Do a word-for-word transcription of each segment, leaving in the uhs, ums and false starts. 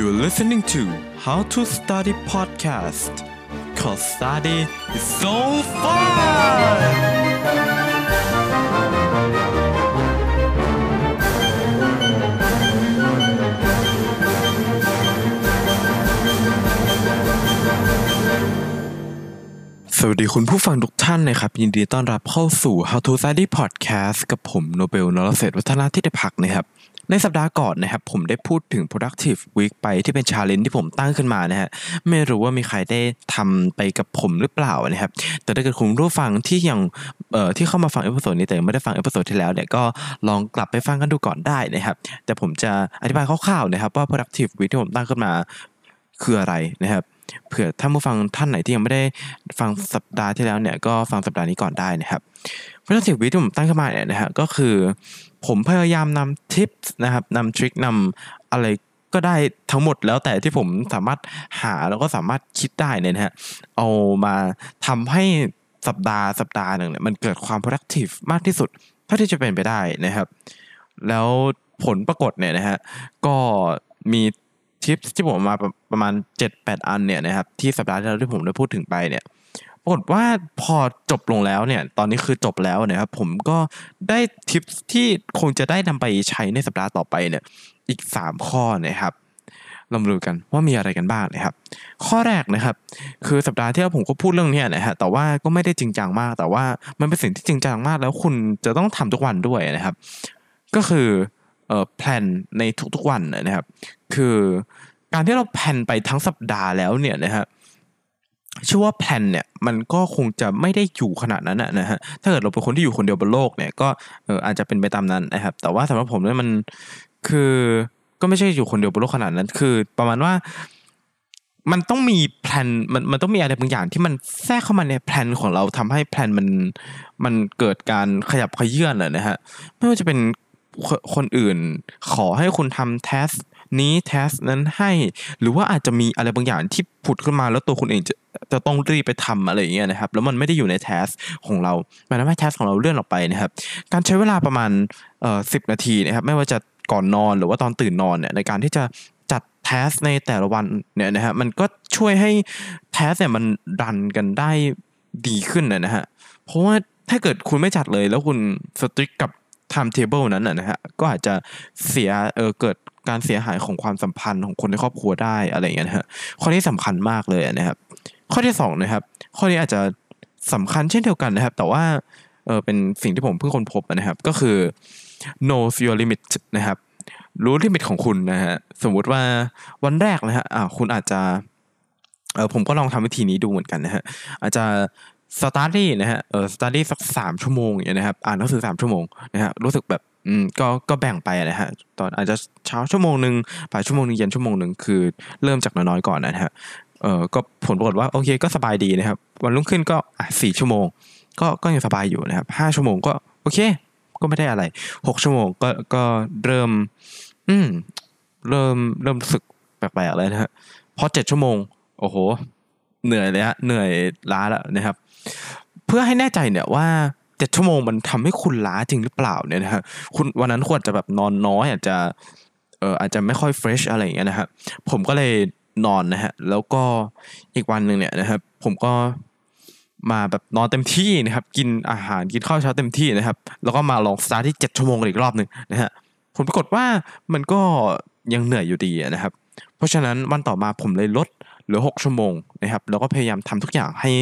You're listening to How to Study Podcast 'cause study is so fun. สวัสดีคุณผู้ฟังทุกท่านนะครับยินดีต้อนรับเข้าสู่ How to Study Podcast กับผมโนเบลนรเศรษฐวัฒนาธิติภักดิ์นะครับในสัปดาห์ก่อนนะครับผมได้พูดถึง productive week ไปที่เป็น challenge ที่ผมตั้งขึ้นมานะฮะไม่รู้ว่ามีใครได้ทำไปกับผมหรือเปล่านะครับแต่ถ้าเกิดคุณผู้ฟังที่ยังเอ่อที่เข้ามาฟังเอพิโซดนี้แต่ไม่ได้ฟังเอพิโซดที่แล้วเนี่ยก็ลองกลับไปฟังกันดูก่อนได้นะครับแต่ผมจะอธิบายคร่าวๆนะครับว่า productive week ที่ผมตั้งขึ้นมาคืออะไรนะครับเผื่อท่านผู้ฟังท่านไหนที่ยังไม่ได้ฟังสัปดาห์ที่แล้วเนี่ยก็ฟังสัปดาห์นี้ก่อนได้นะครับ productive week ที่ผมตั้งขึ้นมาเนี่ยนะฮะก็คือผมพยายามนำทิปนะครับนำทริคนำอะไรก็ได้ทั้งหมดแล้วแต่ที่ผมสามารถหาแล้วก็สามารถคิดได้เนี่ยนะฮะเอามาทำให้สัปดาห์สัปดาห์หนึ่งเนี่ยมันเกิดความ productive มากที่สุดเท่าที่จะเป็นไปได้นะครับแล้วผลปรากฏเนี่ยนะฮะก็มีทิปที่ผมมาประมาณ เจ็ดแปด อันเนี่ยนะครับที่สัปดาห์ที่แล้วที่ผมได้พูดถึงไปเนี่ยปรากฏว่าพอจบลงแล้วเนี่ยตอนนี้คือจบแล้วนะครับผมก็ได้ทิปที่คงจะได้นำไปใช้ในสัปดาห์ต่อไปเนี่ยอีกสามข้อนะครับเรามาดูกันว่ามีอะไรกันบ้างนะครับข้อแรกนะครับคือสัปดาห์ที่แล้วผมก็พูดเรื่องนี้นะฮะแต่ว่าก็ไม่ได้จริงจังมากแต่ว่ามันเป็นสิ่งที่จริงจังมากแล้วคุณจะต้องทำทุกวันด้วยนะครับก็คือเอ่อแพลนในทุกๆวันนะครับคือการที่เราแพลนไปทั้งสัปดาห์แล้วเนี่ยนะฮะเชื่อว่าแพลนเนี่ยมันก็คงจะไม่ได้อยู่ขนาดนั้นนะฮะถ้าเกิดเราเป็นคนที่อยู่คนเดียวบนโลกเนี่ยก็เอออาจจะเป็นไปตามนั้นนะครับแต่ว่าสำหรับผมเนี่ยมันคือก็ไม่ใช่อยู่คนเดียวบนโลกขนาดนั้นคือประมาณว่ามันต้องมีแพลนมันมันต้องมีอะไรบางอย่างที่มันแทรกเข้ามาในแพลนของเราทำให้แพลนมันมันเกิดการขยับเขยื้อนน่ะนะฮะไม่ว่าจะเป็นคนอื่นขอให้คุณทำแทสนี้แทสนั้นให้หรือว่าอาจจะมีอะไรบางอย่างที่ผุดขึ้นมาแล้วตัวคุณเองจะจะต้องรีบไปทำอะไรอย่างเงี้ยนะครับแล้วมันไม่ได้อยู่ในแทสของเราหมายถึงว่าแทสของเราเลื่อนออกไปนะครับการใช้เวลาประมาณเอ่อสิบนาทีนะครับไม่ว่าจะก่อนนอนหรือว่าตอนตื่นนอนเนี่ยในการที่จะจัดแทสในแต่ละวันเนี่ยนะฮะมันก็ช่วยให้แทสเนี่ยมันรันกันได้ดีขึ้นนะฮะเพราะว่าถ้าเกิดคุณไม่จัดเลยแล้วคุณสตริกกับtime table นั้นน่ะนะฮะก็อาจจะเสียเอ่อเกิดการเสียหายของความสัมพันธ์ของคนในครอบครัวได้อะไรอย่างเงี้ยนะฮะข้อนี้สำคัญมากเลยนะครับข้อที่สองนะครับข้อนี้อาจจะสำคัญเช่นเดียวกันนะครับแต่ว่าเออเป็นสิ่งที่ผมเพิ่งค้นพบนะครับก็คือ know your limit นะครับรู้ลิมิตของคุณนะฮะสมมุติว่าวันแรกนะฮะอ่าคุณอาจจะเออผมก็ลองทำวิธีนี้ดูเหมือนกันนะฮะอาจจะสตาร์ดี้นะฮะเออสตาร์ดี้สักสามชั่วโมงอย่างเงี้ยนะครับอ่านหนังสือสามชั่วโมงนะฮะรู้สึกแบบอืมก็ก็แบ่งไปนะฮะตอนอาจจะเช้าชั่วโมงนึงบ่ายชั่วโมงนึงเย็นชั่วโมงนึงคือเริ่มจากน้อยๆก่อนนะฮะเออก็ผลปรากฏว่าโอเคก็สบายดีนะครับวันรุ่งขึ้นก็อ่ะสี่ชั่วโมงก็ก็ยังสบายอยู่นะครับห้าชั่วโมงก็โอเคก็ไม่ได้อะไรหกชั่วโมงก็ก็เริ่มอืมเริ่มเริ่มรู้สึกแปลกๆเลยนะฮะพอเจ็ดชั่วโมงโอ้โหเหนื่อยเลยฮะเหนื่อยล้าแล้วนะครับเพื่อให้แน่ใจเนี่ยว่าเจ็ดชั่วโมงมันทำให้คุณล้าจริงหรือเปล่าเนี่ยนะฮะคุณวันนั้นคุณอาจจะแบบนอนน้อยอาจจะเอ่ออาจจะไม่ค่อยเฟรชอะไรอย่างเงี้ยนะฮะผมก็เลยนอนนะฮะแล้วก็อีกวันนึงเนี่ยนะครับผมก็มาแบบนอนเต็มที่นะครับกินอาหารกินข้าวเช้าเต็มที่นะครับแล้วก็มาลองสตาร์ทที่เจ็ดชั่วโมงกันอีกรอบนึงนะฮะผลปรากฏว่ามันก็ยังเหนื่อยอยู่ดีนะครับเพราะฉะนั้นวันต่อมาผมเลยลดเหลือหกชั่วโมงนะครับแล้วก็พยายามทำทุกอย่างให้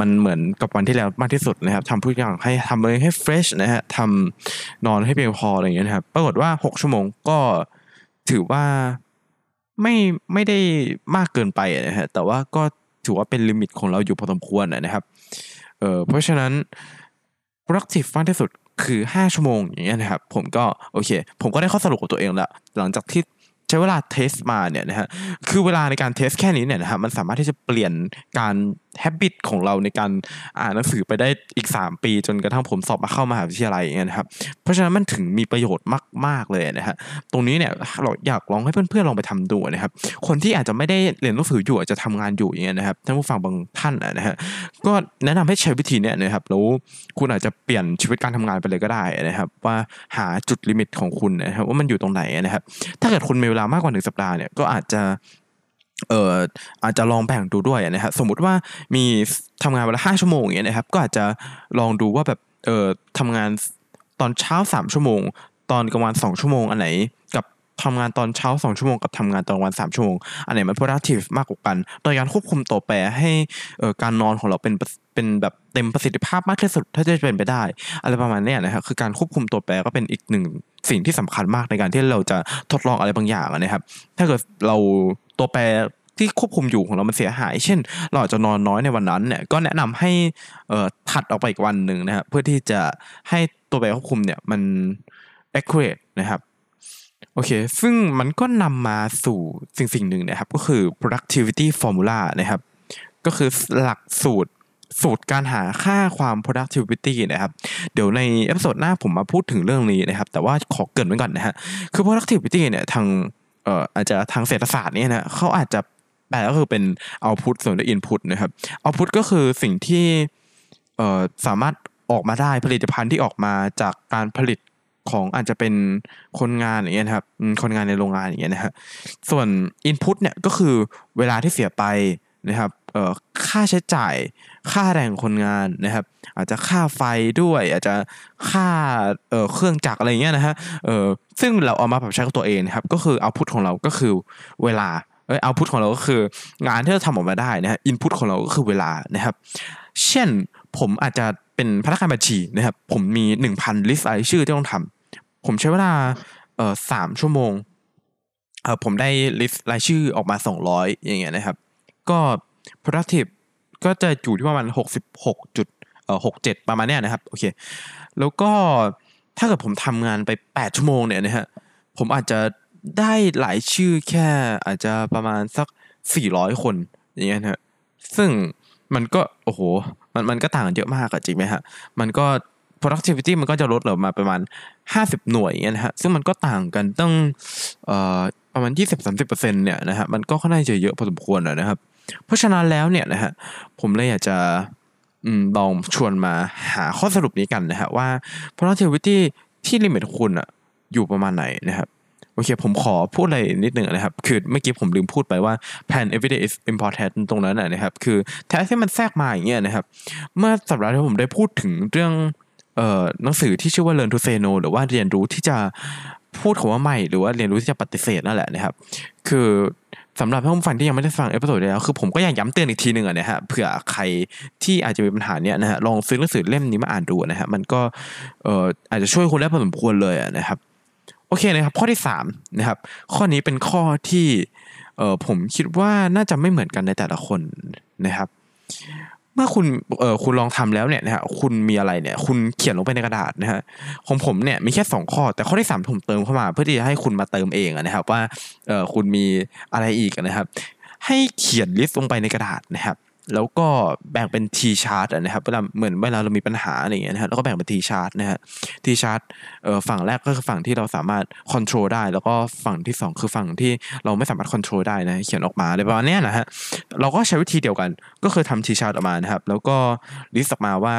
มันเหมือนกับวันที่แล้วมากที่สุดนะครับทำทุกอย่างให้ทำเลยให้เฟรชนะฮะทำนอนให้เพียงพออะไรอย่างเงี้ยนะครับปรากฏว่าหกชั่วโมงก็ถือว่าไม่ไม่ได้มากเกินไปนะฮะแต่ว่าก็ถือว่าเป็นลิมิตของเราอยู่พอสมควรนะครับเอ่อเพราะฉะนั้น productive มากที่สุดคือห้าชั่วโมงอย่างเงี้ยนะครับผมก็โอเคผมก็ได้ข้อสรุปของตัวเองแล้วหลังจากที่ใช้เวลาเทสมาเนี่ยนะฮะคือเวลาในการเทสแค่นี้เนี่ยนะฮะมันสามารถที่จะเปลี่ยนการ habit ของเราในการอ่านหนังสือไปได้อีกสามปีจนกระทั่งผมสอบมาเข้ามหาวิทยาลัยอย่างเงี้ยนะครับเพราะฉะนั้นมันถึงมีประโยชน์มากๆเลยนะฮะตรงนี้เนี่ยเราอยากลองให้เพื่อนๆลองไปทำดูนะครับคนที่อาจจะไม่ได้เรียนหนังสืออยู่อาจจะทำงานอยู่อย่างเงี้ยนะครับท่านผู้ฟังบางท่านนะฮะก็แนะนำให้ใช้วิธีเนี้ยนะครับแล้วคุณอาจจะเปลี่ยนชีวิตการทำงานไปเลยก็ได้นะครับว่าหาจุดลิมิตของคุณนะครับว่ามันอยู่ตรงไหนนะครับถ้าเกิดคุณมีเวลามากกว่าหนึ่งสัปดาห์เนี่ยก็อาจจะเอ่ออาจจะลองแบ่งดูด้วยนะครับสมมุติว่ามีทำงานเวลาห้าชั่วโมงอย่างเงี้ยนะครับก็อาจจะลองดูว่าแบบเอ่อทำงานตอนเช้าสามชั่วโมงตอนกลางวันสองชั่วโมงอันไหนกับทำงานตอนเช้าสองชั่วโมงกับทำงานตอนกลางวันสามชั่วโมงอันไหนมัน productive มากกว่ากันโดยการควบคุมตัวแปรให้เอ่อการนอนของเราเป็นเป็นแบบเต็มประสิทธิภาพมากที่สุดถ้าจะเป็นไปได้อะไรประมาณนี้นะครับคือการควบคุมตัวแปรก็เป็นอีกหนึ่งสิ่งที่สำคัญมากในการที่เราจะทดลองอะไรบางอย่างนะครับถ้าเกิดเราตัวแปรที่ควบคุมอยู่ของเรามันเสียหายเช่นเราอาจจะนอนน้อยในวันนั้นเนี่ยก็แนะนำให้เอ่อถัดออกไปอีกวันนึงนะครับเพื่อที่จะให้ตัวแปรควบคุมเนี่ยมัน accurate นะครับโอเคซึ่งมันก็นำมาสู่สิ่งสิ่งหนึ่งนะครับก็คือ productivity formula นะครับก็คือหลักสูตรสูตรการหาค่าความ productivity นะครับเดี๋ยวในเอพิโซดหน้าผมมาพูดถึงเรื่องนี้นะครับแต่ว่าขอเกริ่นไว้ก่อนนะฮะคือ productivity เนี่ยทางเอ่ออาจจะทางเศรษฐศาสตร์เนี่ยนะเขาอาจจะแปลก็คือเป็น output ส่วนด้วย input นะครับ output ก็คือสิ่งที่เอ่อสามารถออกมาได้ผลิตภัณฑ์ที่ออกมาจากการผลิตของอาจจะเป็นคนงานอย่างเงี้ยครับคนงานในโรงงานอย่างเงี้ยนะฮะส่วน input เนี่ยก็คือเวลาที่เสียไปนะครับเอ่อค่าใช้จ่ายค่าแรงคนงานนะครับอาจจะค่าไฟด้วยอาจจะค่าเอ่อเครื่องจักรอะไรอย่างเงี้ยนะฮะเอ่อซึ่งเราเอามาปรับใช้กับตัวเองนะครับก็คือเอาท์พุตของเราก็คือเวลาเอ้ยเอาท์พุตของเราก็คืองานที่เราทำออกมาได้นะฮะอินพุตของเราก็คือเวลานะครับเช่นผมอาจจะเป็นพนักงานบัญชีนะครับผมมี หนึ่งพัน ลิสต์รายชื่อที่ต้องทำผมใช้เวลาเอ่อสามชั่วโมงเอ่อผมได้ลิสต์รายชื่อออกมาสองร้อยอย่างเงี้ยนะครับก็ productive ก็จะอยู่ที่ประมาณ หกสิบหกจุดหกเจ็ด ประมาณเนี้ยนะครับโอเคแล้วก็ถ้าเกิดผมทำงานไปแปดชั่วโมงเนี่ยนะฮะผมอาจจะได้หลายชื่อแค่อาจจะประมาณสักสี่ร้อยคนอย่างเงี้ยฮะซึ่งมันก็โอ้โหมันมันก็ต่างกันเยอะมากอ่ะจริงมั้ยฮะมันก็ productivity มันก็จะลดลงมาประมาณห้าสิบหน่วยอย่างเงี้ยนะฮะซึ่งมันก็ต่างกันตั้งเอ่อประมาณ ยี่สิบถึงสามสิบเปอร์เซ็นต์ เนี่ยนะฮะมันก็ค่อนข้างจะเยอะพอสมควรนะครับเพราะฉะนั้นแล้วเนี่ยนะฮะผมเลยอยากจะอืมลองชวนมาหาข้อสรุปนี้กันนะฮะว่า productivity ที่ลิมิตคุณอ่ะอยู่ประมาณไหนนะครับโอเคผมขอพูดอะไรนิดนึงนะครับคือเมื่อกี้ผมลืมพูดไปว่า plan everyday is important ตรงนั้นน่ะนะครับคือแท้ที่มันแทรกมาอย่างเงี้ยนะครับเมื่อสัปดาห์ที่ผมได้พูดถึงเรื่องเอ่อหนังสือที่ชื่อว่า Learn to Say No หรือว่าเรียนรู้ที่จะพูดคำว่าไม่หรือว่าเรียนรู้ที่จะปฏิเสธนั่นแหละนะครับคือสำหรับผู้ฟังที่ยังไม่ได้ฟังเอพิโซดแล้วคือผมก็อยากย้ำเตือนอีกทีนึงอ่ะนะฮะเผื่อใครที่อาจจะมีปัญหาเนี้ยนะฮะลองซื้อหนังสือเล่มนี้มาอ่านดูนะฮะมันก็เอ่ออาจจะช่วยคุณได้พอสมควรเลยอ่ะนะครับโอเคนะครับข้อที่สามนะครับข้อนี้เป็นข้อที่เอ่อผมคิดว่าน่าจะไม่เหมือนกันในแต่ละคนนะครับเมื่อคุณเอ่อคุณลองทำแล้วเนี่ยนะฮะคุณมีอะไรเนี่ยคุณเขียนลงไปในกระดาษนะฮะของผมเนี่ยมีแค่สองข้อแต่ข้อที่สามผมเติมเข้ามาเพื่อที่จะให้คุณมาเติมเองนะครับว่าเอ่อคุณมีอะไรอีกนะครับให้เขียนลิสต์ลงไปในกระดาษนะครับแล้วก็แบ่งเป็น T chart อ่ะนะครับเวลาเหมือนเวลาเรามีปัญหาอะไรอย่างเงี้ยนะฮะแล้วก็แบ่งเป็น T chart นะฮะ T chart เอ่อฝั่งแรกก็คือฝั่งที่เราสามารถคอนโทรลได้แล้วก็ฝั่งที่สองคือฝั่งที่เราไม่สามารถคอนโทรลได้นะเขียนออกมาอะไรประมาณเนี้ยนะฮะเราก็ใช้วิธีเดียวกันก็คือทำ T chart ออกมานะครับแล้วก็ลิสต์ออกมาว่า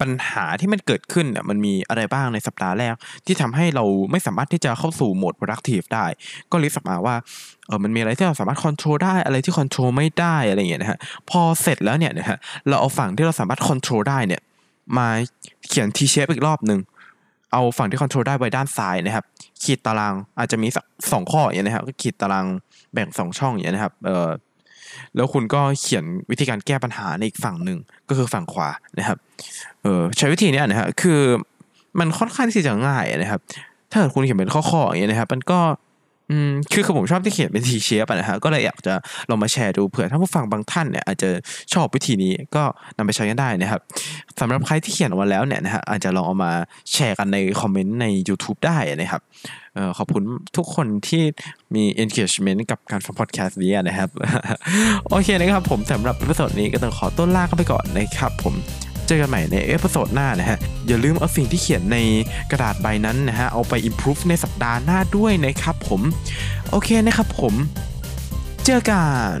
ปัญหาที่มันเกิดขึ้นน่ะมันมีอะไรบ้างในสัปดาห์แรกที่ทำให้เราไม่สามารถที่จะเข้าสู่โหมด productive ได้ก็ลิสต์ออกมาว่าเออมันมีอะไรที่เราสามารถ control ได้อะไรที่ control ไม่ได้อะไรอย่างเงี้ยนะฮะพอเสร็จแล้วเนี่ยนะฮะเราเอาฝั่งที่เราสามารถ control ได้เนี่ยมาเขียน T shape อีกรอบนึงเอาฝั่งที่ control ได้ไว้ด้านซ้ายนะครับขีดตารางอาจจะมีสักสองข้ออย่างเงี้ยนะฮะก็ขีดตารางแบ่งสองช่องอย่างเงี้ยนะครับเออแล้วคุณก็เขียนวิธีการแก้ปัญหาในอีกฝั่งหนึ่งก็คือฝั่งขวานะครับเออใช้วิธีนี้นะฮะคือมันค่อนข้างที่จะง่ายนะครับถ้าเกิดคุณเขียนเป็นข้อๆอย่างเงี้ยนะครับมันก็อืมคือคือผมชอบที่เขียนเป็น T shape นะฮะก็เลยอยากจะลองมาแชร์ดูเผื่อท่านผู้ฟังบางท่านเนี่ยอาจจะชอบวิธีนี้ก็นำไปใช้กันได้นะครับสำหรับใครที่เขียนออกมาแล้วเนี่ยนะฮะอาจจะลองเอามาแชร์กันในคอมเมนต์ใน YouTube ได้นะครับ ขอบคุณทุกคนที่มี engagement กับการฟัง podcast นี้นะครับ โอเคนะครับผมสำหรับเอพิโซดนี้ก็ต้องขอต้นลากันไปก่อนนะครับผมเจอกันใหม่ในเอพิโซดหน้านะฮะอย่าลืมเอาสิ่งที่เขียนในกระดาษใบนั้นนะฮะเอาไป improve ในสัปดาห์หน้าด้วยนะครับผมโอเคนะครับผมเจอกัน